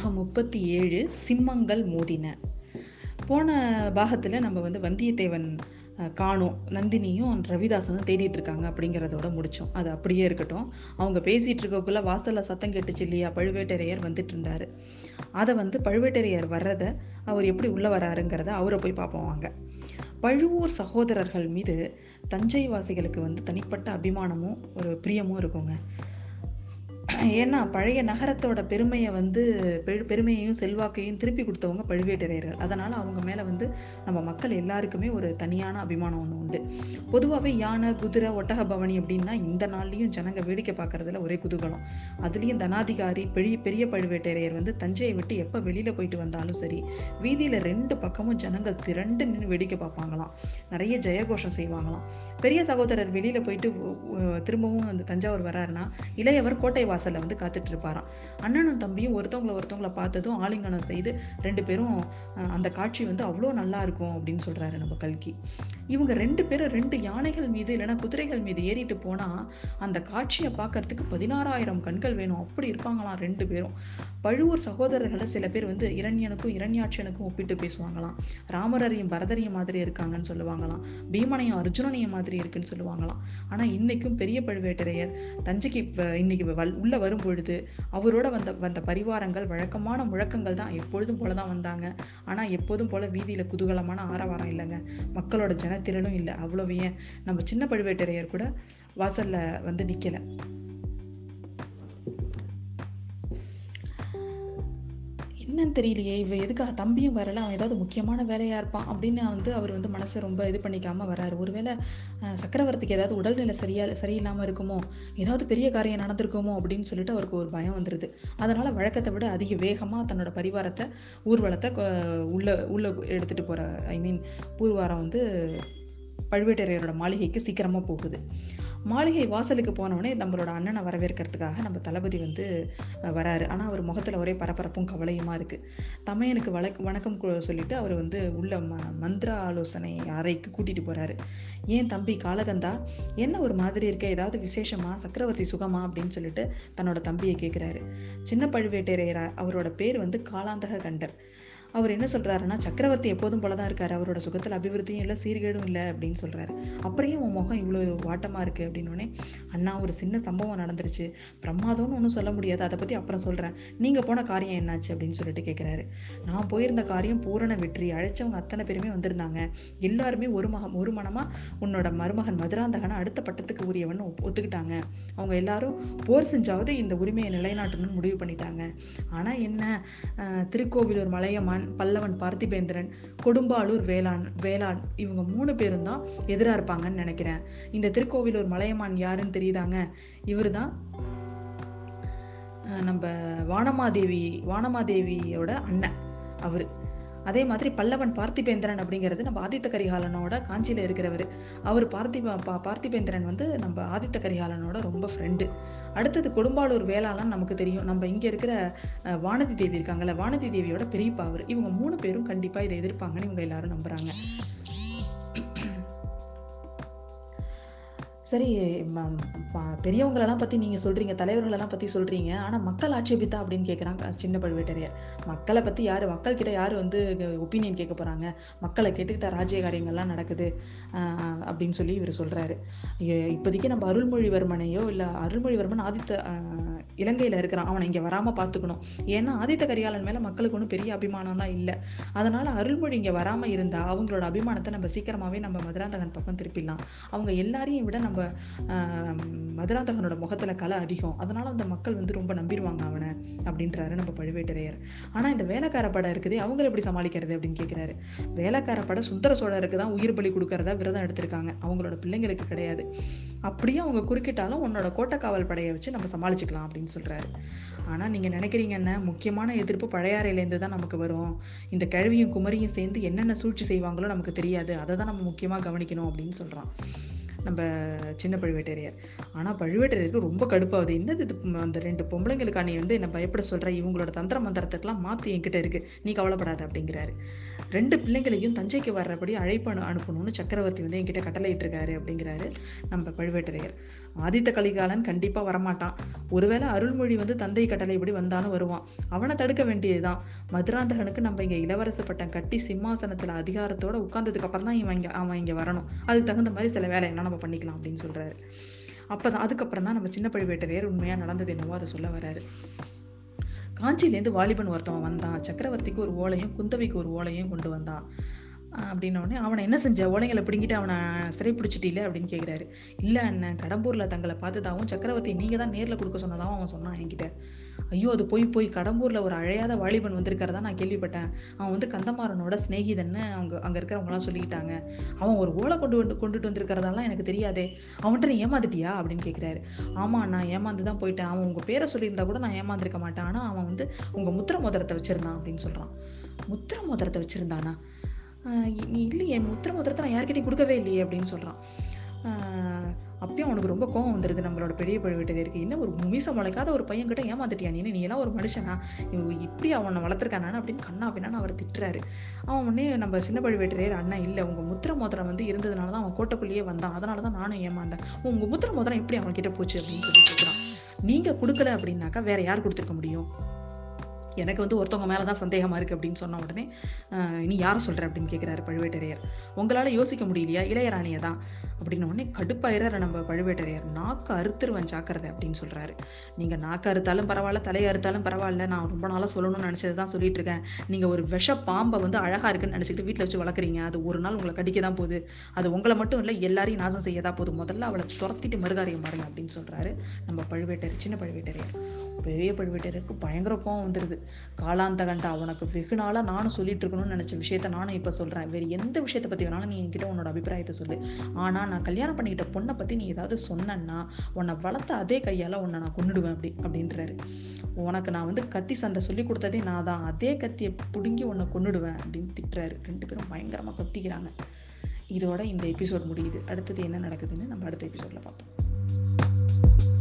ஆக 37 சிம்மங்கள் மோதின. போன பாகத்தில் நம்ம வந்தியத்தேவன் காணோம், நந்தினியும் ரவிதாசனும் தேடிட்டு இருக்காங்க அப்படிங்கிறதோட முடிச்சோம். அது அப்படியே இருக்கட்டும். அவங்க பேசிட்டு இருக்கக்குள்ள வாசல்ல சத்தம் கேட்டுச்சு இல்லையா, பழுவேட்டரையர் வந்துட்டு இருந்தாரு. அதை பழுவேட்டரையர் வர்றத, அவர் எப்படி உள்ள வராருங்கிறத அவரை போய் பார்ப்போம் வாங்க. பழுவூர் சகோதரர்கள் மீது தஞ்சைவாசிகளுக்கு தனிப்பட்ட அபிமானமும் ஒரு பிரியமும் இருக்குங்க. ஏன்னா பழைய நகரத்தோட பெருமையை பெருமையையும் செல்வாக்கையும் திருப்பி கொடுத்தவங்க பழுவேட்டரையர்கள். அதனால அவங்க மேல நம்ம மக்கள் எல்லாருக்குமே ஒரு தனியான அபிமானம் ஒன்று உண்டு. பொதுவாகவே யானை, குதிரை, ஒட்டக பவனி அப்படின்னா இந்த நாள்லையும் ஜனங்க வேடிக்கை பார்க்கறதுல ஒரே குதூகலம். அதுலேயும் தனாதிகாரி பெரிய பழுவேட்டரையர் தஞ்சையை விட்டு எப்போ வெளியில போயிட்டு வந்தாலும் சரி, வீதியில ரெண்டு பக்கமும் ஜனங்க திரண்டு நின்று வேடிக்கை பார்ப்பாங்களாம், நிறைய ஜெயகோஷம் செய்வாங்களாம். பெரிய சகோதரர் வெளியில போயிட்டு திரும்பவும் தஞ்சாவூர் வராருன்னா இளையவர் கோட்டை வாசல்ல காத்துட்டு இருப்பாராம். அண்ணனும் தம்பியும் ஒருத்தவங்களை பார்த்ததும் ஆலிங்கனம் செய்து ரெண்டு பேரும் அந்த காட்சி அவ்வளோ நல்லா இருக்கும் அப்படின்னு சொல்றாரு நம்ம கல்கி. இவங்க ரெண்டு பேரும் ரெண்டு யானைகள் மீது இல்லைன்னா குதிரைகள் மீது ஏறிட்டு போனா அந்த காட்சியை பார்க்கறதுக்கு 16,000 கண்கள் வேணும், அப்படி இருப்பாங்களாம் ரெண்டு பேரும். பழுவூர் சகோதரர்களை சில பேர் இரண்யனுக்கும் இரண்யாட்சனுக்கும் ஒப்பிட்டு பேசுவாங்களாம். ராமரையும் பரதரையும் மாதிரி இருக்காங்கன்னு சொல்லுவாங்களாம், பீமனையும் அர்ஜுனனையும் மாதிரி இருக்குன்னு சொல்லுவாங்களாம். ஆனா இன்னைக்கும் பெரிய பழுவேட்டரையர் தஞ்சைக்கு இன்னைக்கு உள்ள வரும் பொழுது அவரோட வந்த பரிவாரங்கள் வழக்கமான முழக்கங்கள் தான், எப்பொழுதும் போலதான் வந்தாங்க. ஆனா எப்போதும் போல வீதியில குதூகலமான ஆரவாரம் இல்லைங்க, மக்களோட ஜனத்திரளும் இல்லை. அவ்வளவு ஏன், நம்ம சின்ன பழுவேட்டரையர் கூட வாசல்ல நிக்கல. என்னன்னு தெரியலையே, இவ எதுக்காக தம்பியும் வரல, அவன் ஏதாவது முக்கியமான வேலையா இருப்பான் அப்படின்னு அவர் மனசை ரொம்ப இது பண்ணிக்காம வராரு. ஒருவேளை சக்கரவர்த்திக்கு ஏதாவது உடல்நிலை சரியில்லாம இருக்குமோ, ஏதாவது பெரிய காரியம் நடந்திருக்குமோ அப்படின்னு சொல்லிட்டு அவருக்கு ஒரு பயம் வந்துருது. அதனால வழக்கத்தை விட அதிக வேகமா தன்னோட பரிவாரத்தை ஊர்வலத்தை உள்ள எடுத்துட்டு போற பூர்வாரம் பழுவேட்டரையரோட மாளிகைக்கு சீக்கிரமா போகுது. மாளிகை வாசலுக்கு போனவுடனே நம்மளோட அண்ணனை வரவேற்கிறதுக்காக நம்ம தளபதி வராரு. ஆனால் அவர் முகத்தில் ஒரே பரபரப்பும் கவலையுமா இருக்குது. தமையனுக்கு வணக்கம் சொல்லிட்டு அவர் உள்ள மந்திர ஆலோசனை அறைக்கு கூட்டிகிட்டு போகிறாரு. ஏன் தம்பி காலகந்தா, என்ன ஒரு மாதிரி இருக்க, ஏதாவது விசேஷமா, சக்கரவர்த்தி சுகமா அப்படின்னு சொல்லிட்டு தன்னோட தம்பியை கேட்குறாரு. சின்ன பழுவேட்டரையர், அவரோட பேர் காளாந்தக கண்டர். அவர் என்ன சொல்றாருன்னா, சக்கரவர்த்தி எப்போதும் போலதான் இருக்காரு, அவரோட சுகத்துல அபிவிருத்தியும் இல்லை சீர்கேடும் இல்லை அப்படின்னு சொல்றாரு. அப்புறம் உன் முகம் இவ்வளவு வாட்டமா இருக்கு அப்படின்னோடனே, அண்ணா ஒரு சின்ன சம்பவம் நடந்துருச்சு, பிரமாதம்னு ஒன்றும் சொல்ல முடியாது, அதை பத்தி அப்புறம் சொல்றேன், நீங்க போன காரியம் என்னாச்சு அப்படின்னு சொல்லிட்டு கேட்கிறாரு. நான் போயிருந்த காரியம் பூரண வெற்றி, அழைச்சவங்க அத்தனை பேருமே வந்திருந்தாங்க, எல்லாருமே ஒரு மனமா உன்னோட மருமகன் மதுராந்தகனை அடுத்த பட்டத்துக்கு உரியவன்னு ஒத்துக்கிட்டாங்க. அவங்க எல்லாரும் போர் செஞ்சாவது இந்த உரிமையை நிலைநாட்டணும்னு முடிவு பண்ணிட்டாங்க. ஆனா என்ன, திருக்கோவில் ஒரு மலையமான் பல்லவன் பார்த்திபேந்திரன், கொடும்பாளூர் வேளான் இவங்க 3 பேரும் தான் எதிரா இருப்பாங்கன்னு நினைக்கிறேன். இந்த திருக்கோவிலூர் மலையமான் யாருன்னு தெரியுதாங்க, இவர் தான் நம்ம வாணமாதேவியோட அண்ணன் அவரு. அதே மாதிரி பல்லவன் பார்த்திபேந்திரன் அப்படிங்கிறது நம்ம ஆதித்த கரிகாலனோட காஞ்சியில இருக்கிறவர். அவர் பார்த்திபேந்திரன் நம்ம ஆதித்த கரிகாலனோட ரொம்ப ஃப்ரெண்டு. அடுத்தது கொடும்பாளூர் வேளான் நமக்கு தெரியும், நம்ம இங்க இருக்கிற வானதி தேவி இருக்காங்கல்ல, வானதி தேவியோட பெரியப்பா அவர். இவங்க 3 பேரும் கண்டிப்பா இதை எதிர்ப்பாங்கன்னு இவங்க எல்லாரும் நம்புறாங்க. சரி, பெரியவங்களெல்லாம் பற்றி நீங்கள் சொல்கிறீங்க, தலைவர்களெல்லாம் பற்றி சொல்கிறீங்க, ஆனால் மக்கள் ஆட்சேபித்தா அப்படின்னு கேட்குறாங்க சின்ன பழுவேட்டரையர். மக்களை பற்றி யார், மக்கள்கிட்ட யார் ஒப்பீனியன் கேட்க போகிறாங்க, மக்களை கேட்டுக்கிட்ட ராஜ்ய காரியங்கள்லாம் நடக்குது அப்படின்னு சொல்லி இவர் சொல்கிறாரு. இப்போதைக்கு நம்ம அருள்மொழிவர்மனையோ இல்லை அருள்மொழிவர்மன் இலங்கையில் இருக்கிறான், அவனை இங்கே வராமல் பார்த்துக்கணும். ஏன்னா ஆதித்த கரிகாலன் மேலே மக்களுக்கு ஒன்றும் பெரிய அபிமானம் தான் இல்லை. அதனால் அருள்மொழி இங்கே வராமல் இருந்தால் அவங்களோட அபிமானத்தை நம்ம சீக்கிரமாகவே நம்ம மதுராந்தகன் பக்கம் திருப்பிடலாம். அவங்க எல்லாரையும் விட நம்ம மதுராந்தகனோட முகத்துல கலை அதிகம், அதனால அந்த மக்கள் ரொம்ப நம்பிடுவாங்க அவனை அப்படின்றாரு நம்ம பழுவேட்டரையர். ஆனா இந்த வேலைக்கார படம் இருக்குது, அவங்களை எப்படி சமாளிக்கிறது அப்படின்னு கேட்கிறாரு. வேலைக்கார படம் சுந்தர சோழருக்கு தான் உயிர் பலி கொடுக்கறதா விரதம் எடுத்திருக்காங்க, அவங்களோட பிள்ளைங்களுக்கு கிடையாது. அப்படியே அவங்க குறுக்கிட்டாலும் உன்னோட கோட்டக்காவல் படையை வச்சு நம்ம சமாளிச்சுக்கலாம் அப்படின்னு சொல்றாரு. ஆனா நீங்க நினைக்கிறீங்க என்ன, முக்கியமான எதிர்ப்பு பழையாறையிலேருந்து தான் நமக்கு வரும். இந்த கிழவியும் குமரியும் சேர்ந்து என்னென்ன சூழ்ச்சி செய்வாங்களோ நமக்கு தெரியாது, அதை தான் நம்ம முக்கியமா கவனிக்கணும் அப்படின்னு சொல்றான். நம்ம சின்ன பழுவேட்டரையர். ஆனால் பழுவேட்டரையருக்கு ரொம்ப கடுப்பாகுது, என்னது இது அந்த ரெண்டு பொம்பளைங்களுக்கு நீ வந்து என்னை பயப்பட சொல்கிற, இவங்களோட தந்திர மந்திரத்துக்கெல்லாம் மாற்றி என்கிட்ட இருக்குது, நீ கவலைப்படாத அப்படிங்கிறாரு. ரெண்டு பிள்ளைங்களையும் தஞ்சைக்கு வர்றபடி அழைப்பு அனுப்பணும்னு சக்கரவர்த்தி வந்து என்கிட்ட கட்டளையிட்டு இருக்காரு அப்படிங்கிறாரு நம்ம பழுவேட்டரையர். ஆதித்த கரிகாலன் கண்டிப்பாக வரமாட்டான், ஒருவேளை அருள்மொழி வந்து தந்தை கட்டளைப்படி வந்தாலும் வருவான், அவனை தடுக்க வேண்டியதுதான். மதுராந்தகனுக்கு நம்ம இங்கே இளவரச பட்டம் கட்டி சிம்மாசனத்தில் அதிகாரத்தோட உட்கார்ந்ததுக்கு அப்புறம் தான் அவன் இங்கே வரணும், அதுக்கு தகுந்த மாதிரி சில வேலையெல்லாம் நம்ம பண்ணிக்கலாம் அப்படின்னு சொல்றாரு. அப்பதான் அதுக்கப்புறம் தான் நம்ம சின்ன பழுவேட்டரையர் உண்மையா நடந்தது என்னவோ அதை சொல்ல வர்றாரு. காஞ்சியிலேருந்து வாலிபன் ஒருத்தவன் வந்தான், சக்கரவர்த்திக்கு ஒரு ஓலையும் குந்தவிக்கு ஒரு ஓலையும் கொண்டு வந்தான் அப்படின்னோடனே, அவனை என்ன செஞ்ச, ஓலைங்களை பிடிங்கிட்டு அவனை சிறைப்பிடிச்சிட்டில அப்படின்னு கேட்குறாரு. இல்லை அண்ணன், கடம்பூரில் தங்களை பார்த்ததாகவும் சக்கரவர்த்தி நீங்கள் தான் நேரில் கொடுக்க சொன்னதாகவும் அவன் சொன்னான் என்கிட்ட. ஐயோ அது போய் கடம்பூரில் ஒரு அழையாத வாலிபன் வந்திருக்கிறதா நான் கேள்விப்பட்டேன், அவன் வந்து கந்தமாறனோட ஸ்நேகிதன்னு அங்கே இருக்கிறவங்களாம் சொல்லிக்கிட்டாங்க, அவன் ஒரு ஓலை கொண்டுட்டு வந்திருக்கிறதாலாம் எனக்கு தெரியாதே, அவன்கிட்ட நீ ஏமாந்துட்டியா அப்படின்னு கேட்குறாரு. ஆமாம் நான் ஏமாந்து தான் போயிட்டேன், அவன் உங்கள் பேரை சொல்லியிருந்தா கூட நான் ஏமாந்துருக்க மாட்டேன், ஆனால் அவன் வந்து உங்கள் முத்திர மோதிரத்தை வச்சுருந்தான் அப்படின்னு சொல்கிறான். முத்திர மோதிரத்தை வச்சுருந்தானா, நீ இல்லையே முத்திர மோதிரத்தை நான் யாருக்கிட்டையும் கொடுக்கவே இல்லையே அப்படின்னு சொல்கிறான். அப்பயும் அவனுக்கு ரொம்ப கோவம் வந்துடுது நம்மளோட பெரிய பழுவேட்டரையருக்கு இருக்குது, என்ன ஒரு மீசம் முளைக்காத ஒரு பையன்கிட்ட ஏமாந்துட்டியா நீ, நீ எல்லாம் ஒரு மனுஷனா, இப்படி அவனை வளர்த்துருக்கானான்னு அப்படின்னு கண்ணா அப்படின்னா அவர் திட்டுறாரு. அவன் உடனே நம்ம சின்ன பழுவேட்டரையர், அண்ணா இல்லை உங்கள் முத்திர மோதிரம் வந்து இருந்ததுனால தான் அவன் கோட்டைக்குள்ளேயே வந்தான், அதனால தான் நானும் ஏமாந்தேன், உங்கள் முத்திர மோதிரம் எப்படி அவன்கிட்ட போச்சு அப்படின்னு சொல்லி கேட்குறான். நீங்கள் கொடுக்கல அப்படின்னாக்கா வேற யார் கொடுத்துருக்க முடியும், எனக்கு வந்து ஒருத்தவங்க மேலே தான் சந்தேகமாக இருக்குது அப்படின்னு சொன்ன உடனே, நீ யாரை சொல்கிற அப்படின்னு கேட்குறாரு பழுவேட்டரையர். உங்களால் யோசிக்க முடியலையா, இளையராணியை தான் அப்படின்ன உடனே கடுப்பாயிடுறாரு நம்ம பழுவேட்டரையர். நாக்கு அறுத்துருவன் ஜாக்கிரதை அப்படின்னு சொல்கிறாரு. நீங்கள் நாக்கு அறுத்தாலும் பரவாயில்ல, தலையை அறுத்தாலும் பரவாயில்ல, நான் ரொம்ப நாளாக சொல்லணும்னு நினச்சது தான் சொல்லிட்டு இருக்கேன், நீங்கள் ஒரு விஷ பாம்பை வந்து அழகாக இருக்குன்னு நினச்சிக்கிட்டு வீட்டில் வச்சு வளர்க்குறீங்க, அது ஒரு நாள் உங்களை கடிக்க தான் போகுது, அது உங்களை மட்டும் இல்லை எல்லாரையும் நாசம் செய்ய தான் போகுது, முதல்ல அவளை துரத்திட்டு மறுகாரியம் பாருங்க அப்படின்னு சொல்கிறாரு நம்ம பழுவேட்டரையர். சின்ன பழுவேட்டரையர் பெரிய பழுவேட்டரையருக்கு பயங்கர கோவம் வந்துடுது. காளாந்தக கண்டர், உனக்கு வெகு நாளாக நானும் சொல்லிட்டு இருக்கணும்னு நினச்ச விஷயத்த நானும் இப்போ சொல்கிறேன், வேறு எந்த விஷயத்தை பற்றி வேணாலும் நீ என்கிட்ட உன்னோட அபிப்பிராயத்தை சொல்லு, ஆனால் நான் கல்யாணம் பண்ணிக்கிட்ட பொண்ணை பற்றி நீ ஏதாவது சொன்னேன்னா உன்னை வளர்த்த அதே கையால் உன்னை நான் கொண்டுடுவேன் அப்படின்றாரு. உனக்கு நான் வந்து கத்தி சண்டை சொல்லி கொடுத்ததே நான் தான், அதே கத்தியை பிடுங்கி உன்னை கொண்டுடுவேன் அப்படின்னு திட்டுறாரு. ரெண்டு பேரும் பயங்கரமாக கத்திக்கிறாங்க. இதோட இந்த எபிசோட் முடியுது. அடுத்தது என்ன நடக்குதுன்னு நம்ம அடுத்த எபிசோடில் பார்ப்போம்.